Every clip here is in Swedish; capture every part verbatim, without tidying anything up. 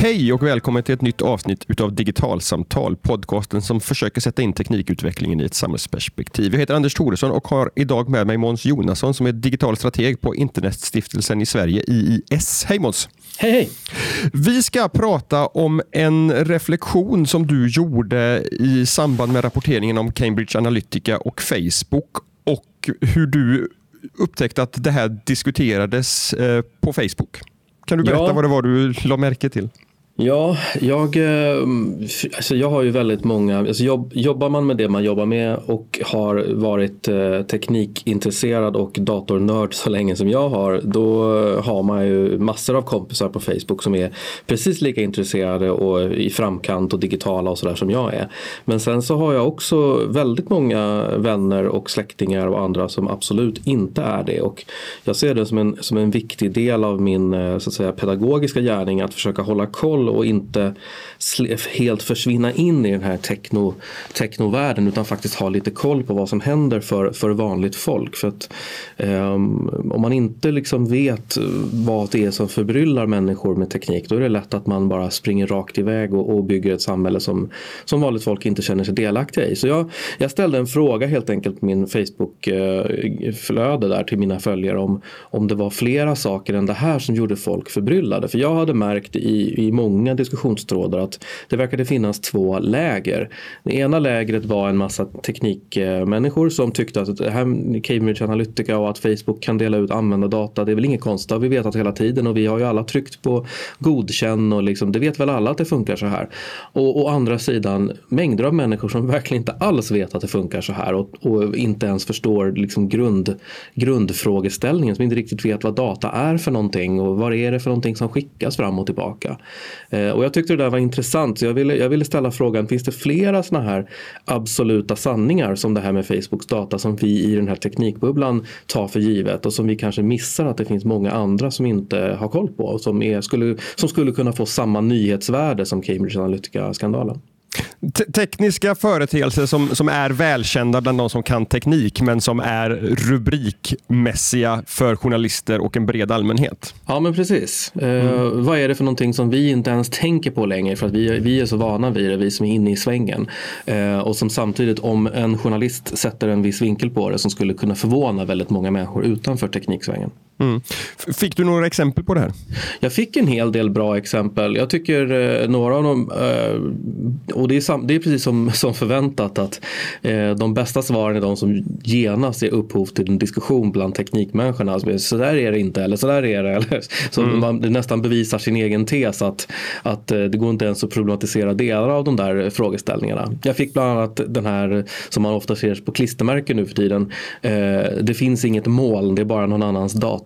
Hej och välkommen till ett nytt avsnitt utav Digitalsamtal, podcasten som försöker sätta in teknikutvecklingen i ett samhällsperspektiv. Jag heter Anders Thoresson och har idag med mig Måns Jonasson som är digital strateg på Internetstiftelsen i Sverige, I I S. Hej Måns! Hej hej! Vi ska prata om en reflektion som du gjorde i samband med rapporteringen om Cambridge Analytica och Facebook och hur du upptäckte att det här diskuterades på Facebook. Kan du berätta ja. vad det var du la märke till? Ja, jag, alltså jag har ju väldigt många... Alltså jobb, jobbar man med det man jobbar med och har varit eh, teknikintresserad och datornörd så länge som jag har, då har man ju massor av kompisar på Facebook som är precis lika intresserade och i framkant och digitala och sådär som jag är. Men sen så har jag också väldigt många vänner och släktingar och andra som absolut inte är det. Och jag ser det som en, som en viktig del av min så att säga, pedagogiska gärning att försöka hålla koll och inte helt försvinna in i den här techno, technovärlden utan faktiskt ha lite koll på vad som händer för, för vanligt folk. För att um, om man inte liksom vet vad det är som förbryllar människor med teknik, då är det lätt att man bara springer rakt iväg och, och bygger ett samhälle som, som vanligt folk inte känner sig delaktiga i. Så jag, jag ställde en fråga helt enkelt på min Facebook-flöde där till mina följare om, om det var flera saker än det här som gjorde folk förbryllade. För jag hade märkt i, i många många diskussionstrådar att det verkade finnas två läger. Det ena lägret var en massa teknikmänniskor som tyckte att det här Cambridge Analytica och att Facebook kan dela ut användardata, det är väl inget konstigt, vi vet att hela tiden och vi har ju alla tryckt på godkänn och liksom, det vet väl alla att det funkar så här. Och å andra sidan mängder av människor som verkligen inte alls vet att det funkar så här och, och inte ens förstår liksom grund, grundfrågeställningen, som inte riktigt vet vad data är för någonting och vad är det för någonting som skickas fram och tillbaka. Och jag tyckte det där var intressant, så jag ville, jag ville ställa frågan, finns det flera såna här absoluta sanningar som det här med Facebooks data som vi i den här teknikbubblan tar för givet och som vi kanske missar att det finns många andra som inte har koll på och som, är, skulle, som skulle kunna få samma nyhetsvärde som Cambridge Analytica-skandalen? Te- tekniska företeelser som, som är välkända bland de som kan teknik men som är rubrikmässiga för journalister och en bred allmänhet. Ja men precis. Mm. Eh, vad är det för någonting som vi inte ens tänker på längre för att vi, vi är så vana vid det, vi som är inne i svängen. Eh, och som samtidigt om en journalist sätter en viss vinkel på det som skulle kunna förvåna väldigt många människor utanför tekniksvängen. Mm. Fick du några exempel på det här? Jag fick en hel del bra exempel. Jag tycker eh, några av dem eh, och det är, sam- det är precis som, som förväntat att eh, de bästa svaren är de som genast är upphov till en diskussion bland teknikmänniskorna. Alltså, så där är det inte, eller så där är det. Eller, så mm. man det nästan bevisar sin egen tes att, att eh, det går inte ens att problematisera delar av de där frågeställningarna. Jag fick bland annat den här som man ofta ser på klistermärken nu för tiden. Eh, det finns inget mål, det är bara någon annans dator.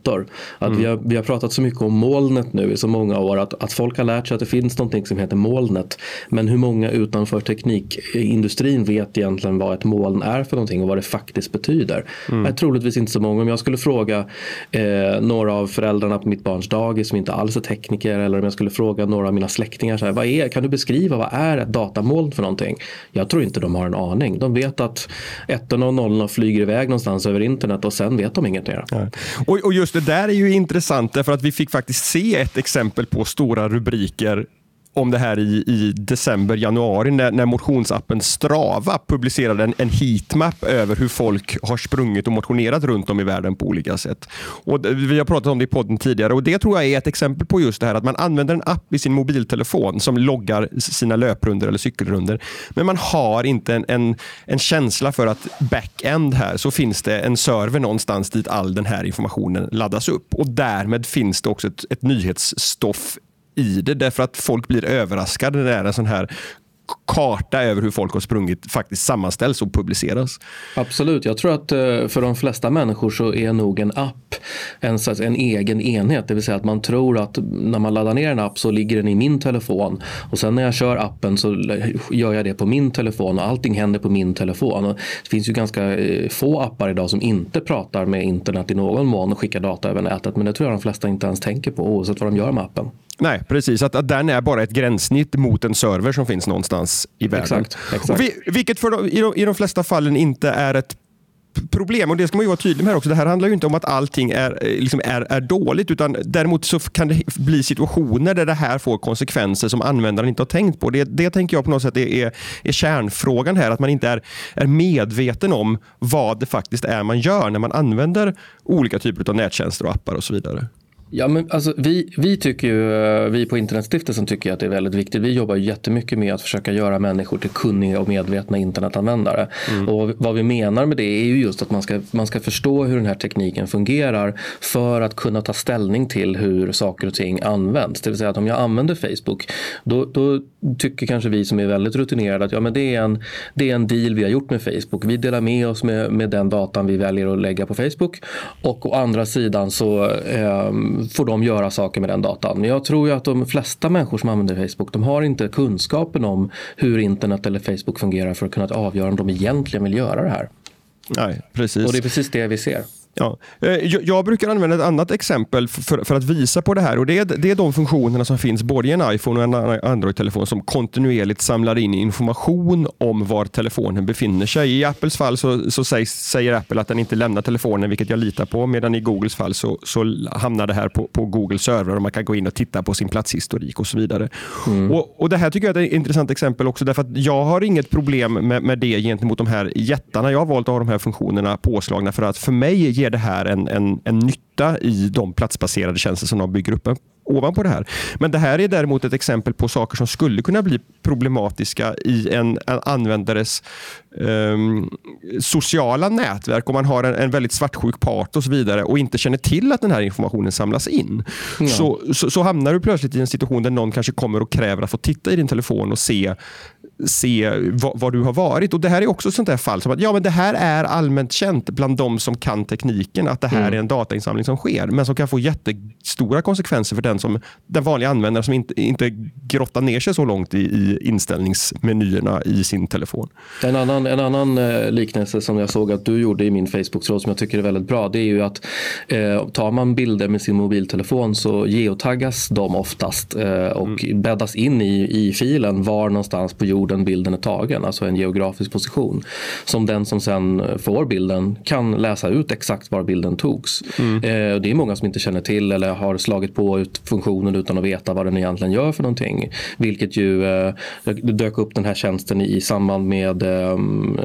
Att mm. vi, har, vi har pratat så mycket om molnet nu i så många år att, att folk har lärt sig att det finns någonting som heter molnet. Men hur många utanför teknikindustrin vet egentligen vad ett moln är för någonting och vad det faktiskt betyder. Mm. Det är troligtvis inte så många. Om jag skulle fråga eh, några av föräldrarna på mitt barns dagis som inte alls är tekniker, eller om jag skulle fråga några av mina släktingar så här, vad är, kan du beskriva vad är ett datamoln för någonting? Jag tror inte de har en aning. De vet att ettorna och nollorna flyger iväg någonstans över internet och sen vet de inget mer. Ja. Och, och just det där är ju intressant därför att vi fick faktiskt se ett exempel på stora rubriker om det här i, i december, januari när, när motionsappen Strava publicerade en, en heatmap över hur folk har sprungit och motionerat runt om i världen på olika sätt. Och vi har pratat om det i podden tidigare och det tror jag är ett exempel på just det här att man använder en app i sin mobiltelefon som loggar sina löprundor eller cykelrundor, men man har inte en, en, en känsla för att back-end här så finns det en server någonstans dit all den här informationen laddas upp och därmed finns det också ett, ett nyhetsstoff i det, därför att folk blir överraskade när en sån här karta över hur folk har sprungit faktiskt sammanställs och publiceras. Absolut, jag tror att för de flesta människor så är nog en app en, en egen enhet, det vill säga att man tror att när man laddar ner en app så ligger den i min telefon och sen när jag kör appen så gör jag det på min telefon och allting händer på min telefon. Och det finns ju ganska få appar idag som inte pratar med internet i någon mån och skickar data över nätet, men det tror jag de flesta inte ens tänker på oavsett vad de gör med appen. Nej, precis. Att, att den är bara ett gränssnitt mot en server som finns någonstans i världen. Exakt, exakt. Och vi, vilket för de, i, de, i de flesta fallen inte är ett problem, och det ska man ju vara tydlig med också. Det här handlar ju inte om att allting är, liksom är, är dåligt, utan däremot så kan det bli situationer där det här får konsekvenser som användaren inte har tänkt på. Det, det tänker jag på något sätt är, är kärnfrågan här, att man inte är, är medveten om vad det faktiskt är man gör när man använder olika typer av nättjänster och appar och så vidare. Ja, men alltså, vi, vi tycker ju, vi på Internetstiftelsen tycker att det är väldigt viktigt. Vi jobbar ju jättemycket med att försöka göra människor till kunniga och medvetna internetanvändare. Mm. Och vad vi menar med det är ju just att man ska, man ska förstå hur den här tekniken fungerar för att kunna ta ställning till hur saker och ting används. Det vill säga att om jag använder Facebook, då, då tycker kanske vi som är väldigt rutinerade att ja, men det är en, det är en deal vi har gjort med Facebook. Vi delar med oss med, med den datan vi väljer att lägga på Facebook, och å andra sidan så eh, får de göra saker med den datan. Men jag tror ju att de flesta människor som använder Facebook, de har inte kunskapen om hur internet eller Facebook fungerar för att kunna avgöra om de egentligen vill göra det här. Nej, precis. Och det är precis det vi ser. Ja. Jag brukar använda ett annat exempel för, för att visa på det här, och det är, det är de funktionerna som finns både i en iPhone och en Android-telefon som kontinuerligt samlar in information om var telefonen befinner sig. I Apples fall så, så sägs, säger Apple att den inte lämnar telefonen, vilket jag litar på, medan i Googles fall så, så hamnar det här på, på Googles server och man kan gå in och titta på sin platshistorik och så vidare. Mm. Och, och det här tycker jag är ett intressant exempel också, därför att jag har inget problem med, med det gentemot de här jättarna. Jag har valt att ha de här funktionerna påslagna för att för mig ger det här en, en, en nytta i de platsbaserade tjänster som de bygger upp ovanpå det här. Men det här är däremot ett exempel på saker som skulle kunna bli problematiska i en, en användares um, sociala nätverk, om man har en, en väldigt svartsjuk part och så vidare och inte känner till att den här informationen samlas in. Ja. Så, så, så hamnar du plötsligt i en situation där någon kanske kommer och kräver att få titta i din telefon och se se vad, vad du har varit. Och det här är också ett sånt här fall som att ja, men det här är allmänt känt bland de som kan tekniken att det här mm. är en datainsamling som sker, men som kan få jättestora konsekvenser för den, som, den vanliga användaren som inte, inte grottar ner sig så långt i, i inställningsmenyerna i sin telefon. En annan, en annan liknelse som jag såg att du gjorde i min Facebook-tråd som jag tycker är väldigt bra, det är ju att eh, tar man bilder med sin mobiltelefon så geotaggas de oftast eh, och mm. bäddas in i, i filen var någonstans på jorden den bilden är tagen, alltså en geografisk position som den som sen får bilden kan läsa ut exakt var bilden togs. Mm. Eh, det är många som inte känner till eller har slagit på ut funktionen utan att veta vad den egentligen gör för någonting, vilket ju eh, dök upp den här tjänsten i, i samband med eh,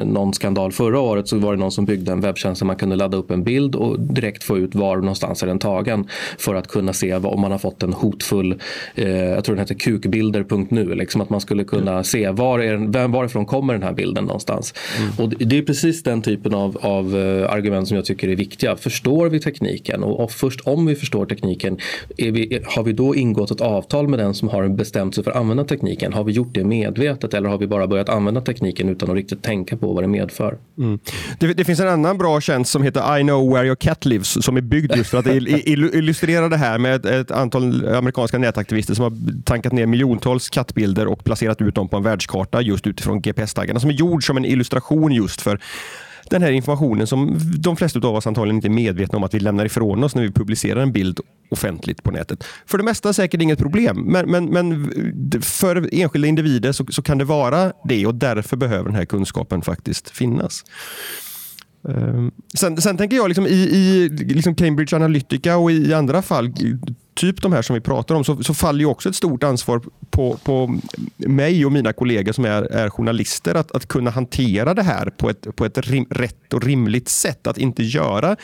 någon skandal förra året. Så var det någon som byggde en webbtjänst där man kunde ladda upp en bild och direkt få ut var någonstans är den tagen för att kunna se vad, om man har fått en hotfull eh, jag tror den heter kukbilder punkt nu, liksom att man skulle kunna mm. se var Var varifrån kommer den här bilden någonstans. Mm. Och det är precis den typen av, av argument som jag tycker är viktiga. Förstår vi tekniken? Och, och först om vi förstår tekniken, är vi, har vi då ingått ett avtal med den som har bestämt sig för att använda tekniken? Har vi gjort det medvetet, eller har vi bara börjat använda tekniken utan att riktigt tänka på vad det medför? Mm. Det, det finns en annan bra tjänst som heter I know where your cat lives, som är byggd just för att illustrera det här med ett, ett antal amerikanska nätaktivister som har tankat ner miljontals kattbilder och placerat ut dem på en världskarta just utifrån G P S-taggarna, som är gjord som en illustration just för den här informationen som de flesta av oss antagligen inte är medvetna om att vi lämnar ifrån oss när vi publicerar en bild offentligt på nätet. För det mesta är säkert inget problem, men, men, men för enskilda individer så, så kan det vara det, och därför behöver den här kunskapen faktiskt finnas. Sen, sen tänker jag liksom i, i liksom Cambridge Analytica och i andra fall, typ de här som vi pratar om, så, så faller ju också ett stort ansvar på, på mig och mina kollegor som är, är journalister att, att kunna hantera det här på ett, på ett rim, rätt och rimligt sätt. Att inte göra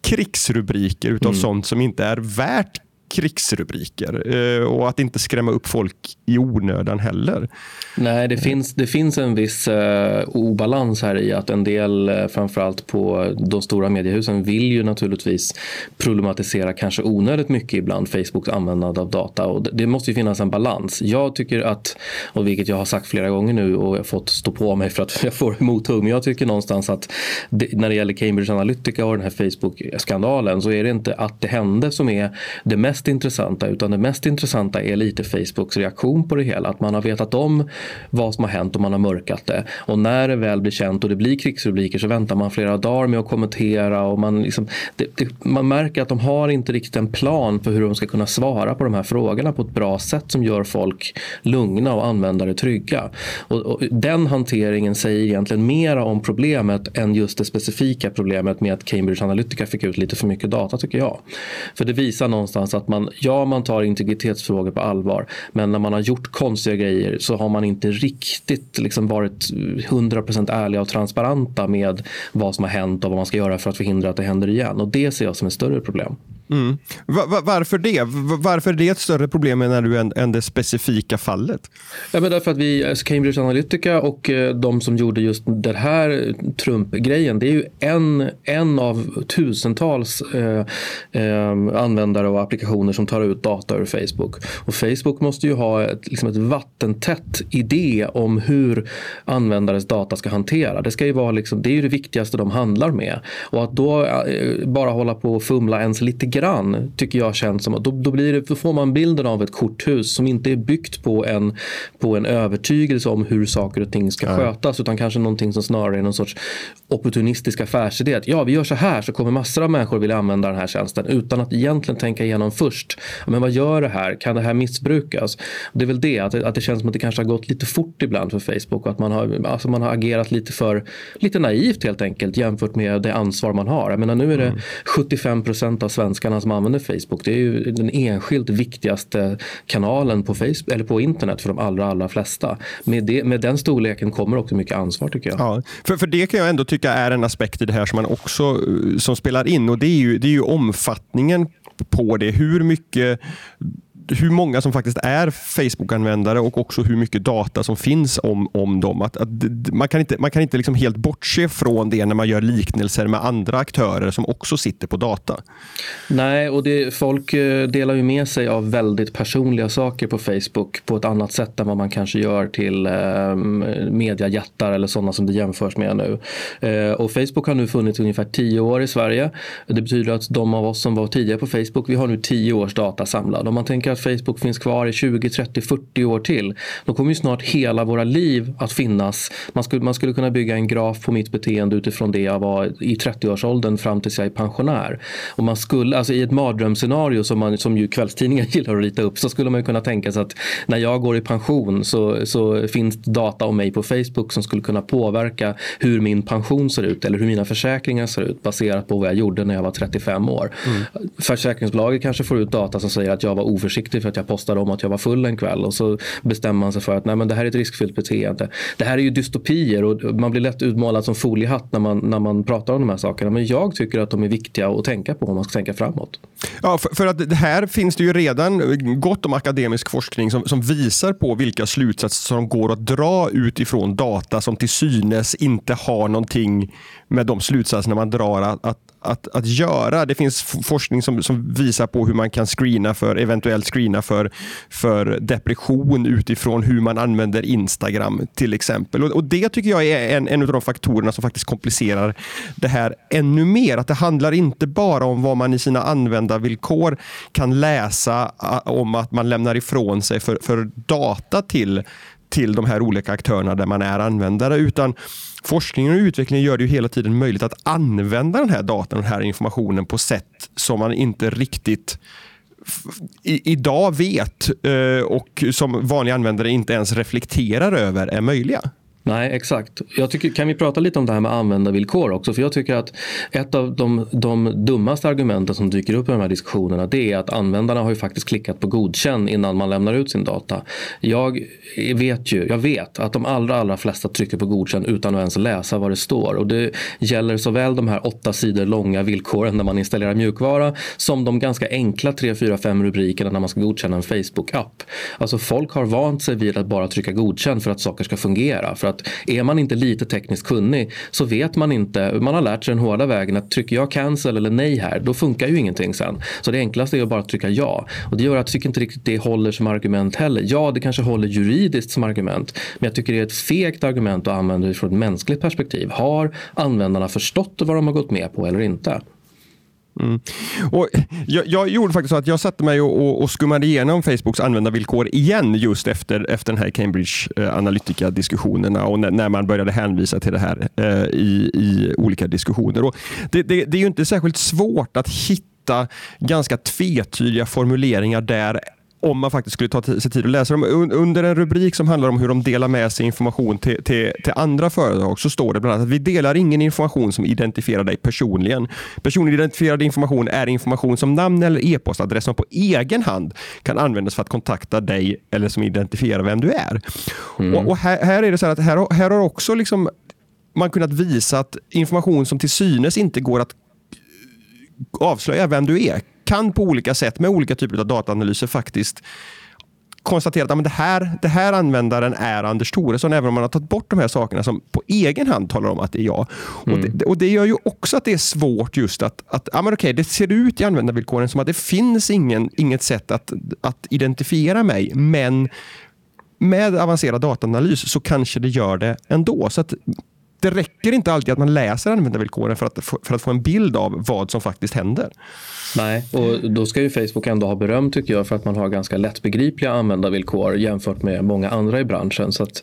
krigsrubriker utav mm. sånt som inte är värt krigsrubriker, och att inte skrämma upp folk i onödan heller. Nej, det finns, det finns en viss eh, obalans här i att en del, framförallt på de stora mediehusen, vill ju naturligtvis problematisera kanske onödigt mycket ibland Facebooks användande av data, och det måste ju finnas en balans. Jag tycker att, och vilket jag har sagt flera gånger nu och jag har fått stå på mig för att jag får mothugg, men jag tycker någonstans att det, när det gäller Cambridge Analytica och den här Facebook-skandalen, så är det inte att det hände som är det mest mest intressanta, utan det mest intressanta är lite Facebooks reaktion på det hela. Att man har vetat om vad som har hänt och man har mörkat det. Och när det väl blir känt och det blir krigsrubriker så väntar man flera dagar med att kommentera. Och man, liksom, det, det, man märker att de har inte riktigt en plan för hur de ska kunna svara på de här frågorna på ett bra sätt som gör folk lugna och användare trygga. Och, och den hanteringen säger egentligen mera om problemet än just det specifika problemet med att Cambridge Analytica fick ut lite för mycket data, tycker jag. För det visar någonstans att man, ja, man tar integritetsfrågor på allvar, men när man har gjort konstiga grejer så har man inte riktigt liksom varit hundra procent ärliga och transparenta med vad som har hänt och vad man ska göra för att förhindra att det händer igen. Och det ser jag som ett större problem. Mm. Va- va- varför det? Va- varför är det ett större problem än, när du, än, än det specifika fallet? Ja, men därför att vi, Cambridge Analytica och eh, de som gjorde just den här Trump-grejen, det är ju en, en av tusentals eh, eh, användare och applikationer som tar ut data ur Facebook. Och Facebook måste ju ha ett, liksom ett vattentätt idé om hur användares data ska hantera. Det ska ju vara liksom, det är ju det viktigaste de handlar med. Och att då eh, bara hålla på och fumla ens lite grann, tycker jag känns som att då, då, blir det, då får man bilden av ett korthus som inte är byggt på en, på en övertygelse om hur saker och ting ska ja. skötas, utan kanske någonting som snarare är någon sorts opportunistisk affärsidé. Ja, vi gör så här så kommer massor av människor vilja använda den här tjänsten utan att egentligen tänka igenom först. Men vad gör det här? Kan det här missbrukas? Det är väl det, att, att det känns som att det kanske har gått lite fort ibland för Facebook och att man har, alltså man har agerat lite för lite naivt helt enkelt jämfört med det ansvar man har. Jag menar, nu är det mm. sjuttiofem procent av svenskarna som använder Facebook. Det är ju den enskilt viktigaste kanalen på Facebook eller på internet för de allra, allra flesta. Med, det, med den storleken kommer också mycket ansvar, tycker jag. Ja, för, för det kan jag ändå tycka är en aspekt i det här som man också som spelar in, och det är ju, det är ju omfattningen på det. Hur mycket hur många som faktiskt är Facebook-användare och också hur mycket data som finns om, om dem. Att, att, man kan inte, man kan inte liksom helt bortse från det när man gör liknelser med andra aktörer som också sitter på data. Nej, och det, folk delar ju med sig av väldigt personliga saker på Facebook på ett annat sätt än vad man kanske gör till eh, mediajättar eller sådana som det jämförs med nu. Eh, och Facebook har nu funnits ungefär tio år i Sverige. Det betyder att de av oss som var tidigare på Facebook, vi har nu tio års data samlad. Om man tänker att Facebook finns kvar i tjugo, trettio, fyrtio år till, då kommer ju snart hela våra liv att finnas. Man skulle, man skulle kunna bygga en graf på mitt beteende utifrån det jag var i trettioårsåldern fram tills jag är pensionär. Och man skulle, alltså i ett mardrömsscenario som, man, som ju kvällstidningar gillar att rita upp, så skulle man ju kunna tänka sig att när jag går i pension så, så finns data om mig på Facebook som skulle kunna påverka hur min pension ser ut eller hur mina försäkringar ser ut baserat på vad jag gjorde när jag var trettiofem år. Mm. Försäkringsbolaget kanske får ut data som säger att jag var oförsiktig för att jag postade om att jag var full en kväll, och så bestämmer man sig för att nej, men det här är ett riskfyllt beteende. Det här är ju dystopier och man blir lätt utmålad som foliehatt när man, när man pratar om de här sakerna, men jag tycker att de är viktiga att tänka på om man ska tänka framåt. Ja, för, för att det här finns det ju redan gott om akademisk forskning som, som visar på vilka slutsatser som går att dra utifrån data som till synes inte har någonting med de slutsatser man drar att, att, att, att göra. Det finns forskning som, som visar på hur man kan screena för eventuellt screena för, för depression utifrån hur man använder Instagram till exempel. Och, och det tycker jag är en, en av de faktorerna som faktiskt komplicerar det här ännu mer. Att det handlar inte bara om vad man i sina användarvillkor kan läsa om att man lämnar ifrån sig för, för data till, till de här olika aktörerna där man är användare, utan forskningen och utvecklingen gör det ju hela tiden möjligt att använda den här datan och den här informationen på sätt som man inte riktigt I, idag vet och som vanliga användare inte ens reflekterar över är möjliga. Nej, exakt. Jag tycker, kan vi prata lite om det här med användarvillkor också? För jag tycker att ett av de, de dummaste argumenten som dyker upp i de här diskussionerna, det är att användarna har ju faktiskt klickat på godkänn innan man lämnar ut sin data. Jag vet ju, jag vet att de allra, allra flesta trycker på godkänn utan att ens läsa vad det står. Och det gäller såväl de här åtta sidor långa villkoren när man installerar mjukvara som de ganska enkla tre, fyra, fem rubrikerna när man ska godkänna en Facebook-app. Alltså folk har vant sig vid att bara trycka godkänn för att saker ska fungera, för att är man inte lite tekniskt kunnig så vet man inte, man har lärt sig den hårda vägen att trycker jag cancel eller nej här, då funkar ju ingenting sen. Så det enklaste är att bara trycka ja. Och det gör att jag tycker inte riktigt det håller som argument heller. Ja, det kanske håller juridiskt som argument, men jag tycker det är ett fegt argument att använda från ett mänskligt perspektiv. Har användarna förstått vad de har gått med på eller inte? Mm. Och jag, jag gjorde faktiskt så att jag satte mig och, och, och skummade igenom Facebooks användarvillkor igen just efter, efter den här Cambridge Analytica-diskussionerna och när, när man började hänvisa till det här eh, i, i olika diskussioner. Och det, det, det är ju inte särskilt svårt att hitta ganska tvetydiga formuleringar där om man faktiskt skulle ta sig tid att läsa dem. Under en rubrik som handlar om hur de delar med sig information till, till, till andra företag så står det bland annat att vi delar ingen information som identifierar dig personligen. Personligt identifierad information är information som namn eller e-postadress som på egen hand kan användas för att kontakta dig eller som identifierar vem du är. Mm. Och, och här, här är det så här att här, här har också liksom man kunnat visa att information som till synes inte går att avslöja vem du är kan på olika sätt med olika typer av dataanalyser faktiskt konstatera att ja, men det, här, det här användaren är Anders Thoresson, även om man har tagit bort de här sakerna som på egen hand talar om att det är jag. Mm. Och, det, och det gör ju också att det är svårt just att, att ja, men okej, det ser ut i användarvillkoren som att det finns ingen, inget sätt att, att identifiera mig, men med avancerad dataanalys så kanske det gör det ändå. Så att det räcker inte alltid att man läser användarvillkoren för att, för att få en bild av vad som faktiskt händer. Nej, och då ska ju Facebook ändå ha beröm tycker jag för att man har ganska lättbegripliga användarvillkor jämfört med många andra i branschen. Så att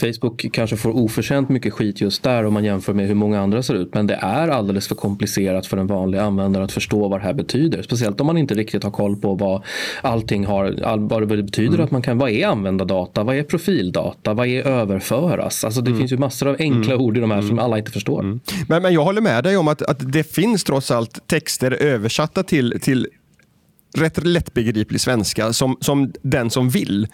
Facebook kanske får oförtjänt mycket skit just där om man jämför med hur många andra ser ut. Men det är alldeles för komplicerat för en vanlig användare att förstå vad det här betyder. Speciellt om man inte riktigt har koll på vad allting har, vad det betyder. Mm. Att man kan, vad är användardata? Vad är profildata? Vad är överföras? Alltså det mm. finns ju massor av enkla mm. ord i de här mm. som alla inte förstår. Mm. Men, men jag håller med dig om att, att det finns trots allt texter översatta till, till rätt lättbegriplig svenska som, som den som vill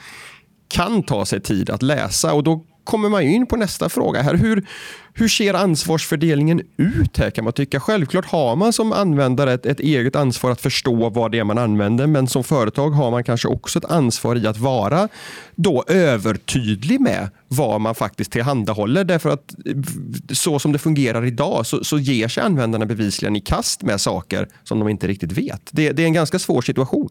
kan ta sig tid att läsa. Och då kommer man ju in på nästa fråga här. Hur, hur ser ansvarsfördelningen ut här kan man tycka? Självklart har man som användare ett, ett eget ansvar att förstå vad det är man använder, men som företag har man kanske också ett ansvar i att vara då övertydlig med vad man faktiskt tillhandahåller, därför att så som det fungerar idag så, så ger sig användarna bevisligen i kast med saker som de inte riktigt vet. Det, det är en ganska svår situation.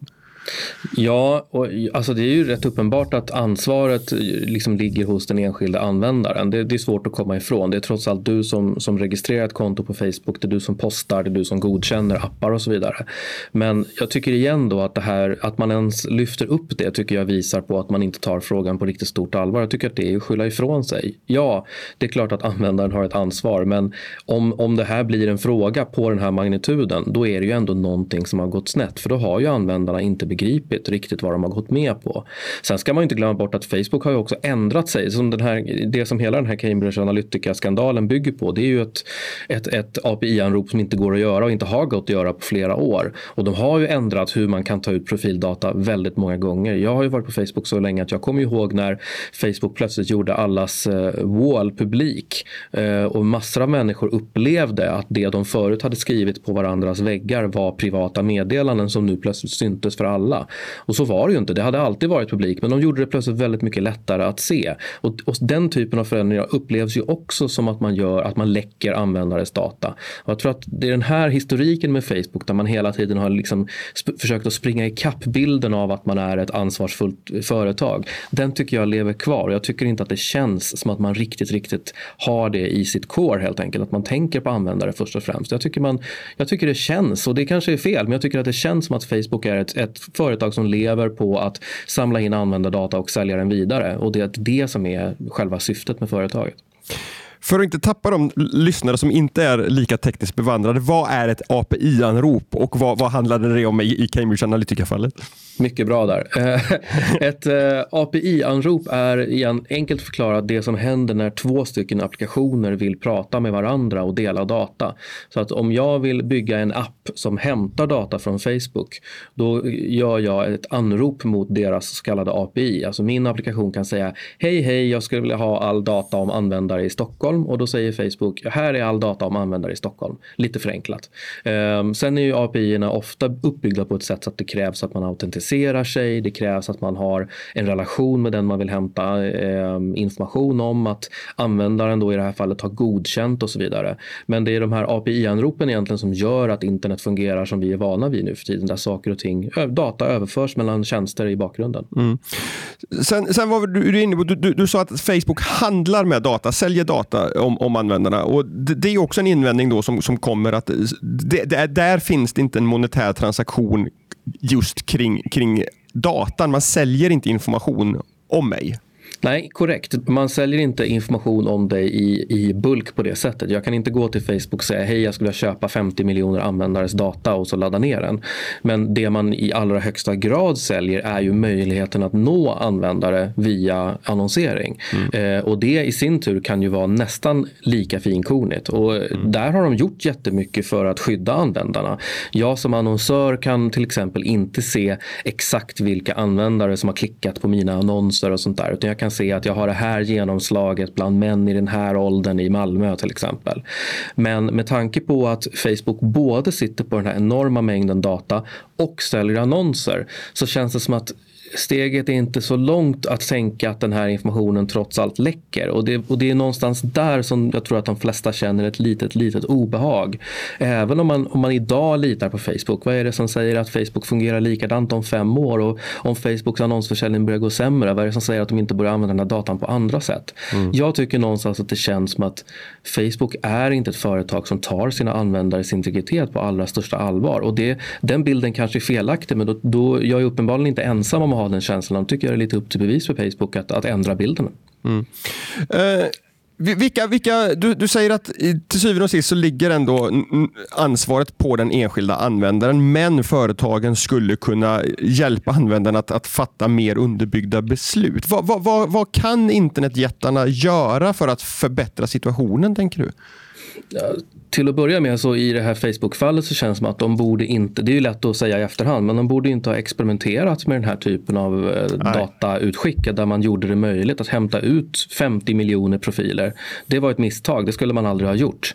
Ja, och, alltså det är ju rätt uppenbart att ansvaret liksom ligger hos den enskilda användaren. Det, det är svårt att komma ifrån. Det är trots allt du som, som registrerar ett konto på Facebook, det är du som postar, det är du som godkänner appar och så vidare. Men jag tycker igen då att det här, att man ens lyfter upp det tycker jag visar på att man inte tar frågan på riktigt stort allvar. Jag tycker att det är ju skylla ifrån sig. Ja, det är klart att användaren har ett ansvar, men om, om det här blir en fråga på den här magnituden, då är det ju ändå någonting som har gått snett, för då har ju användarna inte begripit riktigt vad de har gått med på. Sen ska man ju inte glömma bort att Facebook har ju också ändrat sig. Som den här, det som hela den här Cambridge Analytica-skandalen bygger på, det är ju ett, ett, ett A P I-anrop som inte går att göra och inte har gått att göra på flera år. Och de har ju ändrat hur man kan ta ut profildata väldigt många gånger. Jag har ju varit på Facebook så länge att jag kommer ihåg när Facebook plötsligt gjorde allas wall publik och massor av människor upplevde att det de förut hade skrivit på varandras väggar var privata meddelanden som nu plötsligt syntes för alla. Alla. Och så var det ju inte. Det hade alltid varit publik, men de gjorde det plötsligt väldigt mycket lättare att se. Och, och den typen av förändringar upplevs ju också som att man gör att man läcker användares data. Och jag tror att det är den här historiken med Facebook där man hela tiden har liksom sp- försökt att springa i kapp bilden av att man är ett ansvarsfullt företag. Den tycker jag lever kvar. Och jag tycker inte att det känns som att man riktigt, riktigt har det i sitt core helt enkelt. Att man tänker på användare först och främst. Jag tycker, man, jag tycker det känns, och det kanske är fel, men jag tycker att det känns som att Facebook är ett, ett företag som lever på att samla in användardata och sälja den vidare. Och det är det som är själva syftet med företaget. För att inte tappa de lyssnare som inte är lika tekniskt bevandrade, vad är ett A P I-anrop och vad, vad handlade det om i Cambridge Analytica-fallet? Mycket bra där. Ett A P I-anrop är igen enkelt förklarat det som händer när två stycken applikationer vill prata med varandra och dela data. Så att om jag vill bygga en app som hämtar data från Facebook, då gör jag ett anrop mot deras så kallade A P I. Alltså min applikation kan säga, hej hej, jag skulle vilja ha all data om användare i Stockholm. Och då säger Facebook, här är all data om användare i Stockholm. Lite förenklat. Um, sen är ju A P I-erna ofta uppbyggda på ett sätt så att det krävs att man autentiserar sig. Det krävs att man har en relation med den man vill hämta um, information om. Att användaren då i det här fallet har godkänt och så vidare. Men det är de här A P I-anropen egentligen som gör att internet fungerar som vi är vana vid nu för tiden. Där saker och ting, data överförs mellan tjänster i bakgrunden. Mm. Sen, sen var du inne på, du, du, du sa att Facebook handlar med data, säljer data. data om, om användarna. Och det, det är också en invändning då som, som kommer att det, det, där finns det inte en monetär transaktion just kring, kring datan. Man säljer inte information om mig. Nej, korrekt. Man säljer inte information om dig i, i bulk på det sättet. Jag kan inte gå till Facebook och säga hej, jag skulle köpa femtio miljoner användares data och så ladda ner den. Men det man i allra högsta grad säljer är ju möjligheten att nå användare via annonsering. Mm. Eh, och det i sin tur kan ju vara nästan lika finkornigt. Och mm. där har de gjort jättemycket för att skydda användarna. Jag som annonsör kan till exempel inte se exakt vilka användare som har klickat på mina annonser och sånt där, utan jag kan se att jag har det här genomslaget bland män i den här åldern i Malmö till exempel. Men med tanke på att Facebook både sitter på den här enorma mängden data och säljer annonser, så känns det som att steget är inte så långt att tänka att den här informationen trots allt läcker. Och det, och det är någonstans där som jag tror att de flesta känner ett litet, litet obehag. Även om man, om man idag litar på Facebook. Vad är det som säger att Facebook fungerar likadant om fem år? Och om Facebooks annonsförsäljning börjar gå sämre, vad är det som säger att de inte börjar använda den här datan på andra sätt? Mm. Jag tycker någonstans att det känns som att Facebook är inte ett företag som tar sina användares integritet på allra största allvar. Och det, den bilden kanske är felaktig, men då, då, jag är uppenbarligen inte ensam om att ha den känslan. Tycker jag är lite upp till bevis för Facebook att, att ändra bilderna. Mm. Eh, vilka, vilka, du, du säger att till syvende och sist så ligger ändå ansvaret på den enskilda användaren, men företagen skulle kunna hjälpa användaren att, att fatta mer underbyggda beslut. Vad, vad, vad, vad kan internetjättarna göra för att förbättra situationen, tänker du? Ja, till att börja med så i det här Facebook-fallet så känns det som att de borde inte, det är ju lätt att säga i efterhand, men de borde inte ha experimenterat med den här typen av datautskick där man gjorde det möjligt att hämta ut femtio miljoner profiler. Det var ett misstag, det skulle man aldrig ha gjort.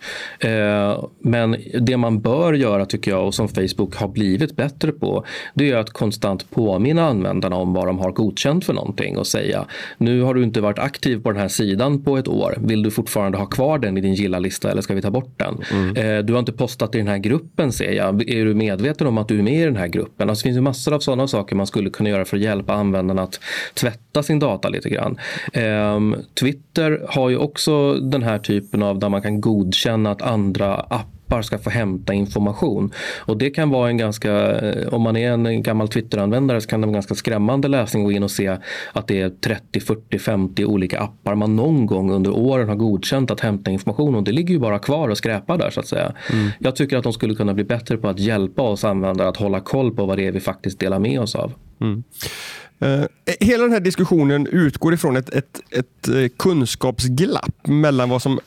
Men det man bör göra tycker jag, och som Facebook har blivit bättre på, det är att konstant påminna användarna om vad de har godkänt för någonting och säga, nu har du inte varit aktiv på den här sidan på ett år, vill du fortfarande ha kvar den i din gilla-lista eller ska vi ta bort den? Mm. Du har inte postat i den här gruppen, ser jag. Är du medveten om att du är med i den här gruppen? Alltså, det finns ju massor av sådana saker man skulle kunna göra för att hjälpa användarna att tvätta sin data lite grann. Um, Twitter har ju också den här typen av där man kan godkänna att andra app bara ska få hämta information, och det kan vara en ganska, om man är en gammal Twitter-användare så kan det vara en ganska skrämmande läsning att gå in och se att det är trettio, fyrtio, femtio olika appar man någon gång under åren har godkänt att hämta information, och det ligger ju bara kvar och skräpar där så att säga. Mm. Jag tycker att de skulle kunna bli bättre på att hjälpa oss användare att hålla koll på vad det är vi faktiskt delar med oss av. Mm. Uh, hela den här diskussionen utgår ifrån ett, ett, ett kunskapsglapp mellan vad som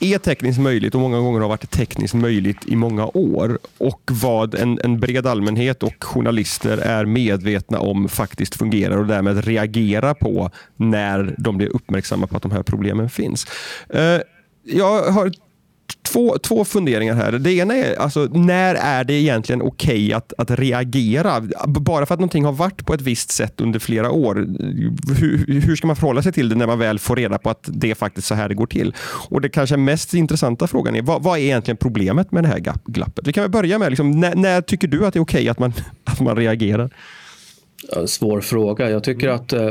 är tekniskt möjligt och många gånger har varit tekniskt möjligt i många år, och vad en, en bred allmänhet och journalister är medvetna om faktiskt fungerar och därmed reagera på när de blir uppmärksamma på att de här problemen finns. Uh, jag har Två, två funderingar här. Det ena är, alltså, när är det egentligen okej att, att reagera? Bara för att någonting har varit på ett visst sätt under flera år. Hur, hur ska man förhålla sig till det när man väl får reda på att det är faktiskt så här det går till? Och det kanske mest intressanta frågan är, vad, vad är egentligen problemet med det här glappet? Vi kan väl börja med, liksom, när, när tycker du att det är okej att man, att man reagerar? Svår fråga. Jag tycker att eh,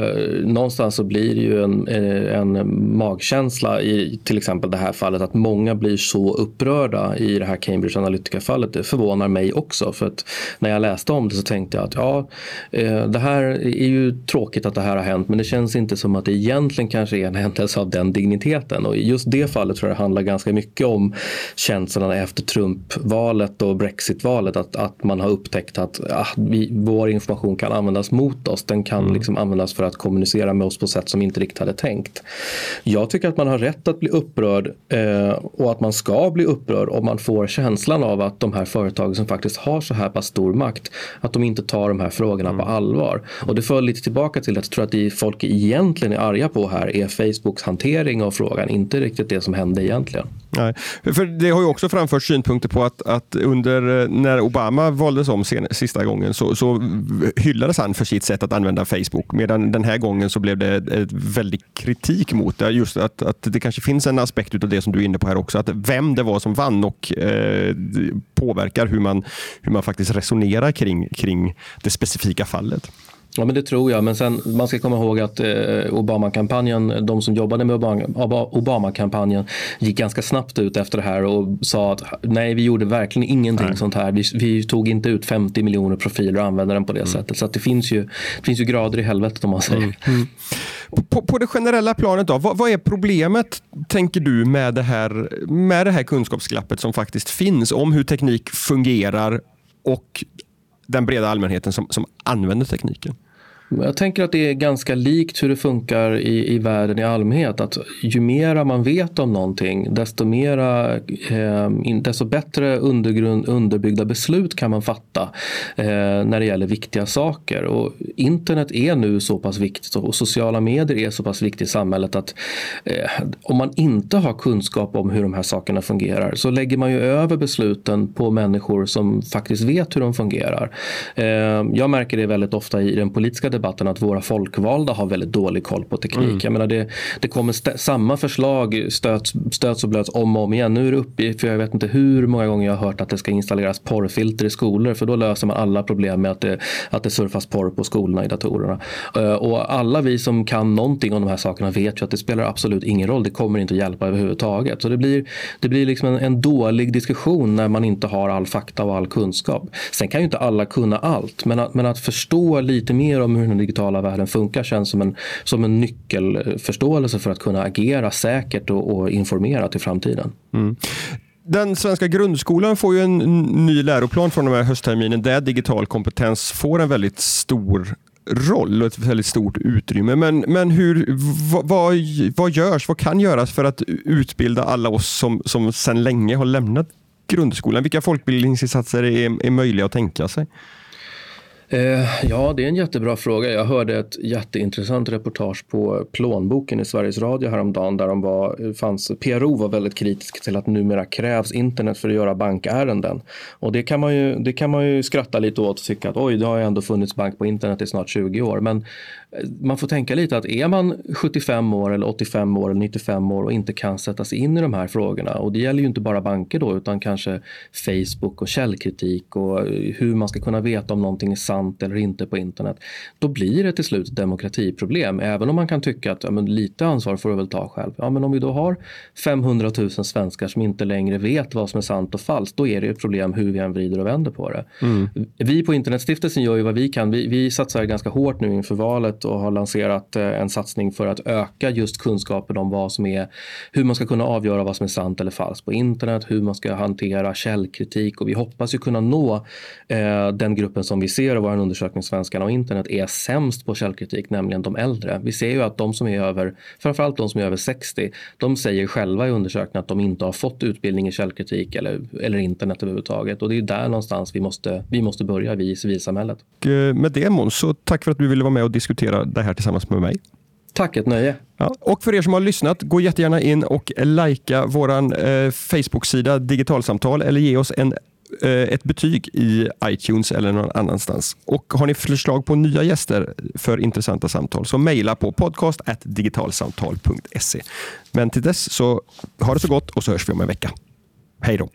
någonstans så blir det ju en, en magkänsla i till exempel det här fallet att många blir så upprörda i det här Cambridge Analytica-fallet. Det förvånar mig också, för att när jag läste om det så tänkte jag att ja, eh, det här är ju tråkigt att det här har hänt, men det känns inte som att det egentligen kanske är en händelse av den digniteten, och i just det fallet tror jag det handlar ganska mycket om känslan efter Trump-valet och Brexit-valet, att, att man har upptäckt att ah, vi, vår information kan användas mot oss. Den kan liksom användas för att kommunicera med oss på sätt som inte riktigt hade tänkt. Jag tycker att man har rätt att bli upprörd eh, och att man ska bli upprörd om man får känslan av att de här företagen som faktiskt har så här pass stor makt, att de inte tar de här frågorna mm. på allvar. Och det för lite tillbaka till att jag tror att det folk egentligen är arga på här är Facebooks hantering av frågan, inte riktigt det som hände egentligen. Nej, för det har ju också framfört synpunkter på att, att under när Obama valdes om sen, sista gången så, så hyllades han för sitt sätt att använda Facebook, medan den här gången så blev det ett väldigt kritik mot det, just att, att det kanske finns en aspekt utav det som du är inne på här också, att vem det var som vann och eh, påverkar hur man, hur man faktiskt resonerar kring, kring det specifika fallet. Ja, men det tror jag. Men sen, man ska komma ihåg att eh, Obama-kampanjen, de som jobbade med Obama, Obama-kampanjen gick ganska snabbt ut efter det här och sa att nej, vi gjorde verkligen ingenting nej. sånt här. Vi, vi tog inte ut femtio miljoner profiler och använde den på det mm. sättet. Så att det finns ju, det finns ju grader i helvetet om man säger. Mm. Mm. På, på det generella planet då, vad, vad är problemet, tänker du, med det här, med det här kunskapsglappet som faktiskt finns om hur teknik fungerar och den breda allmänheten som, som använder tekniken? Jag tänker att det är ganska likt hur det funkar i, i världen i allmänhet. Att ju mera man vet om någonting, desto, mera, eh, desto bättre undergrund, underbyggda beslut kan man fatta eh, när det gäller viktiga saker. Och internet är nu så pass viktigt och sociala medier är så pass viktigt i samhället att eh, om man inte har kunskap om hur de här sakerna fungerar så lägger man ju över besluten på människor som faktiskt vet hur de fungerar. Eh, jag märker det väldigt ofta i den politiska debatten att våra folkvalda har väldigt dålig koll på teknik. Mm. Jag menar det, det kommer st- samma förslag stöts, stöts och blöts om och om igen. Nu är det uppe, för jag vet inte hur många gånger jag har hört att det ska installeras porrfilter i skolor, för då löser man alla problem med att det, att det surfas porr på skolorna i datorerna. Uh, och alla vi som kan någonting om de här sakerna vet ju att det spelar absolut ingen roll. Det kommer inte att hjälpa överhuvudtaget. Så det blir, det blir liksom en, en dålig diskussion när man inte har all fakta och all kunskap. Sen kan ju inte alla kunna allt, men att, men att förstå lite mer om hur den digitala världen funkar känns som en, som en nyckelförståelse för att kunna agera säkert och, och informera till framtiden. Mm. Den svenska grundskolan får ju en ny läroplan från den här höstterminen där digital kompetens får en väldigt stor roll och ett väldigt stort utrymme. Men, men hur, vad, vad, vad görs, vad kan göras för att utbilda alla oss som, som sedan länge har lämnat grundskolan? Vilka folkbildningsinsatser är, är möjliga att tänka sig? Ja, det är en jättebra fråga. Jag hörde ett jätteintressant reportage på Plånboken i Sveriges Radio häromdagen där de var, fanns, P R O var väldigt kritisk till att numera krävs internet för att göra bankärenden. Och det kan man ju, det kan man ju skratta lite åt och tycka att oj, det har ju ändå funnits bank på internet i snart tjugo år. Men man får tänka lite att är man sjuttiofem år eller åttiofem år eller nittiofem år och inte kan sätta sig in i de här frågorna, och det gäller ju inte bara banker då utan kanske Facebook och källkritik och hur man ska kunna veta om någonting är sant eller inte på internet, då blir det till slut ett demokratiproblem, även om man kan tycka att ja, men lite ansvar får du väl ta själv. Ja, men om vi då har femhundratusen svenskar som inte längre vet vad som är sant och falskt, då är det ett problem hur vi än vrider och vänder på det. Mm. Vi på Internetstiftelsen gör ju vad vi kan. Vi, vi satsar ganska hårt nu inför valet och har lanserat en satsning för att öka just kunskapen om vad som är, hur man ska kunna avgöra vad som är sant eller falskt på internet, hur man ska hantera källkritik, och vi hoppas ju kunna nå eh, den gruppen som vi ser i vår undersökning, svenskarna och internet är sämst på källkritik, nämligen de äldre. Vi ser ju att de som är över, framförallt de som är över sextio, de säger själva i undersökningen att de inte har fått utbildning i källkritik eller, eller internet överhuvudtaget, och det är där någonstans vi måste, vi måste börja, vi i civilsamhället. Med det, Måns, så tack för att du ville vara med och diskutera det här tillsammans med mig. Tack, ett nöje. Ja, och för er som har lyssnat, gå jättegärna in och likea våran eh, Facebook-sida Digitalsamtal eller ge oss en, eh, ett betyg i iTunes eller någon annanstans. Och har ni förslag på nya gäster för intressanta samtal så mejla på podcast at digitalsamtal punkt se. Men till dess så ha det så gott och så hörs vi om en vecka. Hej då!